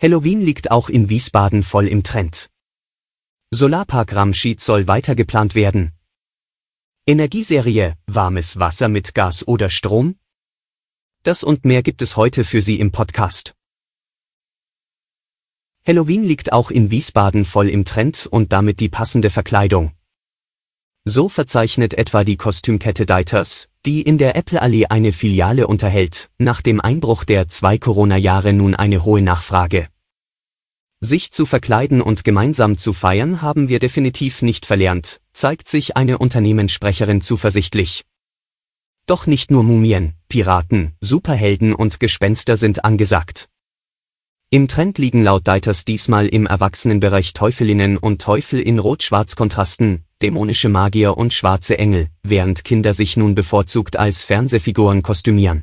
Halloween liegt auch in Wiesbaden voll im Trend. Solarpark Ramschied soll weiter geplant werden. Energieserie, warmes Wasser mit Gas oder Strom? Das und mehr gibt es heute für Sie im Podcast. Halloween liegt auch in Wiesbaden voll im Trend und damit die passende Verkleidung. So verzeichnet etwa die Kostümkette Deiters, die in der Apple-Allee eine Filiale unterhält, nach dem Einbruch der 2 Corona-Jahre nun eine hohe Nachfrage. Sich zu verkleiden und gemeinsam zu feiern haben wir definitiv nicht verlernt, zeigt sich eine Unternehmenssprecherin zuversichtlich. Doch nicht nur Mumien, Piraten, Superhelden und Gespenster sind angesagt. Im Trend liegen laut Deiters diesmal im Erwachsenenbereich Teufelinnen und Teufel in Rot-Schwarz-Kontrasten, dämonische Magier und schwarze Engel, während Kinder sich nun bevorzugt als Fernsehfiguren kostümieren.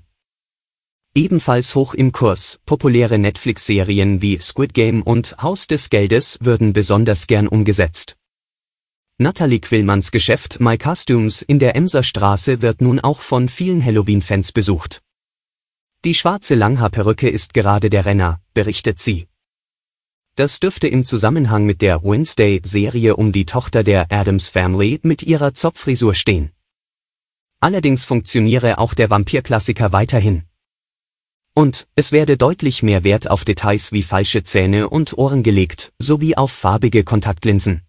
Ebenfalls hoch im Kurs, populäre Netflix-Serien wie Squid Game und Haus des Geldes würden besonders gern umgesetzt. Nathalie Quillmanns Geschäft My Costumes in der Emser Straße wird nun auch von vielen Halloween-Fans besucht. Die schwarze Langhaarperücke ist gerade der Renner, berichtet sie. Das dürfte im Zusammenhang mit der Wednesday-Serie um die Tochter der Addams Family mit ihrer Zopffrisur stehen. Allerdings funktioniere auch der Vampir-Klassiker weiterhin. Und es werde deutlich mehr Wert auf Details wie falsche Zähne und Ohren gelegt, sowie auf farbige Kontaktlinsen.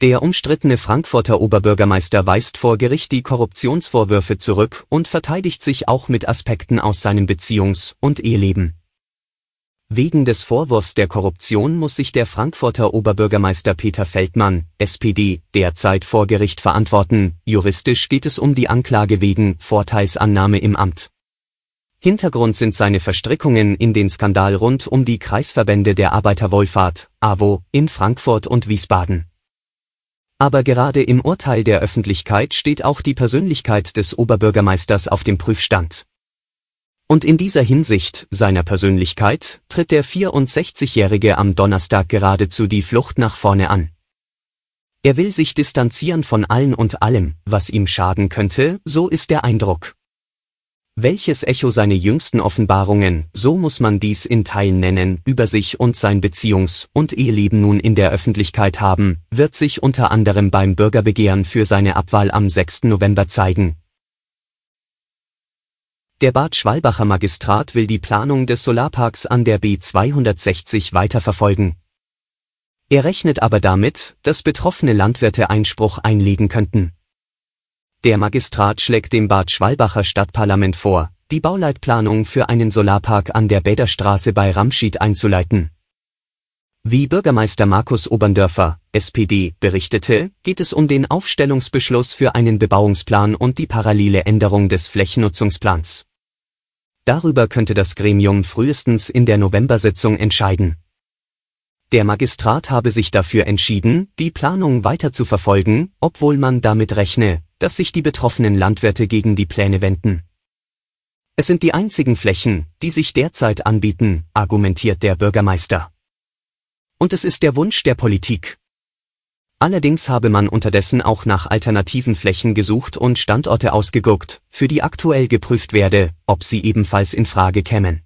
Der umstrittene Frankfurter Oberbürgermeister weist vor Gericht die Korruptionsvorwürfe zurück und verteidigt sich auch mit Aspekten aus seinem Beziehungs- und Eheleben. Wegen des Vorwurfs der Korruption muss sich der Frankfurter Oberbürgermeister Peter Feldmann, SPD, derzeit vor Gericht verantworten. Juristisch geht es um die Anklage wegen Vorteilsannahme im Amt. Hintergrund sind seine Verstrickungen in den Skandal rund um die Kreisverbände der Arbeiterwohlfahrt, AWO, in Frankfurt und Wiesbaden. Aber gerade im Urteil der Öffentlichkeit steht auch die Persönlichkeit des Oberbürgermeisters auf dem Prüfstand. Und in dieser Hinsicht, seiner Persönlichkeit, tritt der 64-Jährige am Donnerstag geradezu die Flucht nach vorne an. Er will sich distanzieren von allen und allem, was ihm schaden könnte, so ist der Eindruck. Welches Echo seine jüngsten Offenbarungen, so muss man dies in Teilen nennen, über sich und sein Beziehungs- und Eheleben nun in der Öffentlichkeit haben, wird sich unter anderem beim Bürgerbegehren für seine Abwahl am 6. November zeigen. Der Bad Schwalbacher Magistrat will die Planung des Solarparks an der B260 weiterverfolgen. Er rechnet aber damit, dass betroffene Landwirte Einspruch einlegen könnten. Der Magistrat schlägt dem Bad Schwalbacher Stadtparlament vor, die Bauleitplanung für einen Solarpark an der Bäderstraße bei Ramschied einzuleiten. Wie Bürgermeister Markus Oberndörfer, SPD, berichtete, geht es um den Aufstellungsbeschluss für einen Bebauungsplan und die parallele Änderung des Flächennutzungsplans. Darüber könnte das Gremium frühestens in der Novembersitzung entscheiden. Der Magistrat habe sich dafür entschieden, die Planung weiter zu verfolgen, obwohl man damit rechne, dass sich die betroffenen Landwirte gegen die Pläne wenden. Es sind die einzigen Flächen, die sich derzeit anbieten, argumentiert der Bürgermeister. Und es ist der Wunsch der Politik. Allerdings habe man unterdessen auch nach alternativen Flächen gesucht und Standorte ausgeguckt, für die aktuell geprüft werde, ob sie ebenfalls in Frage kämen.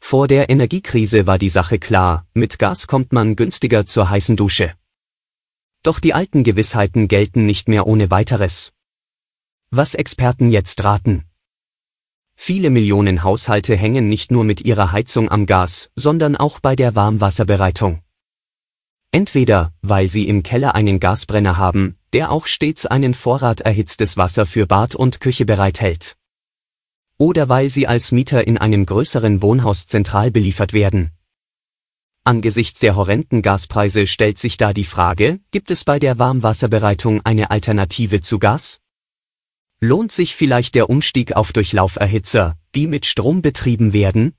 Vor der Energiekrise war die Sache klar, mit Gas kommt man günstiger zur heißen Dusche. Doch die alten Gewissheiten gelten nicht mehr ohne weiteres. Was Experten jetzt raten. Viele Millionen Haushalte hängen nicht nur mit ihrer Heizung am Gas, sondern auch bei der Warmwasserbereitung. Entweder, weil sie im Keller einen Gasbrenner haben, der auch stets einen Vorrat erhitztes Wasser für Bad und Küche bereithält. Oder weil sie als Mieter in einem größeren Wohnhaus zentral beliefert werden. Angesichts der horrenden Gaspreise stellt sich da die Frage, gibt es bei der Warmwasserbereitung eine Alternative zu Gas? Lohnt sich vielleicht der Umstieg auf Durchlauferhitzer, die mit Strom betrieben werden?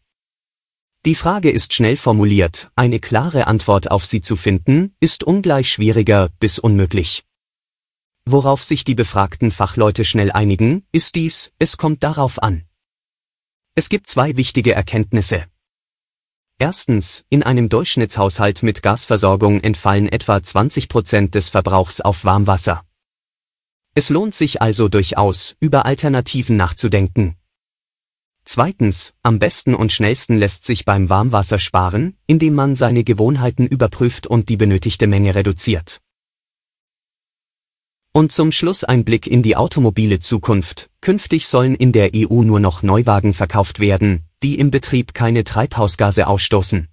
Die Frage ist schnell formuliert, eine klare Antwort auf sie zu finden, ist ungleich schwieriger bis unmöglich. Worauf sich die befragten Fachleute schnell einigen, ist dies: Es kommt darauf an. Es gibt zwei wichtige Erkenntnisse. Erstens, in einem Durchschnittshaushalt mit Gasversorgung entfallen etwa 20% des Verbrauchs auf Warmwasser. Es lohnt sich also durchaus, über Alternativen nachzudenken. Zweitens, am besten und schnellsten lässt sich beim Warmwasser sparen, indem man seine Gewohnheiten überprüft und die benötigte Menge reduziert. Und zum Schluss ein Blick in die automobile Zukunft. Künftig sollen in der EU nur noch Neuwagen verkauft werden, die im Betrieb keine Treibhausgase ausstoßen.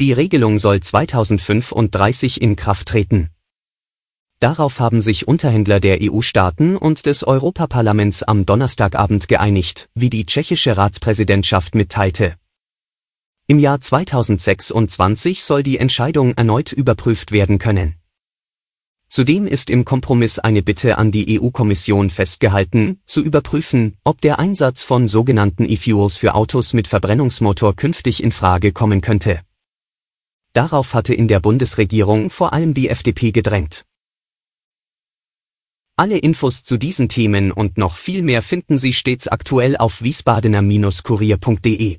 Die Regelung soll 2035 in Kraft treten. Darauf haben sich Unterhändler der EU-Staaten und des Europaparlaments am Donnerstagabend geeinigt, wie die tschechische Ratspräsidentschaft mitteilte. Im Jahr 2026 soll die Entscheidung erneut überprüft werden können. Zudem ist im Kompromiss eine Bitte an die EU-Kommission festgehalten, zu überprüfen, ob der Einsatz von sogenannten E-Fuels für Autos mit Verbrennungsmotor künftig in Frage kommen könnte. Darauf hatte in der Bundesregierung vor allem die FDP gedrängt. Alle Infos zu diesen Themen und noch viel mehr finden Sie stets aktuell auf wiesbadener-kurier.de.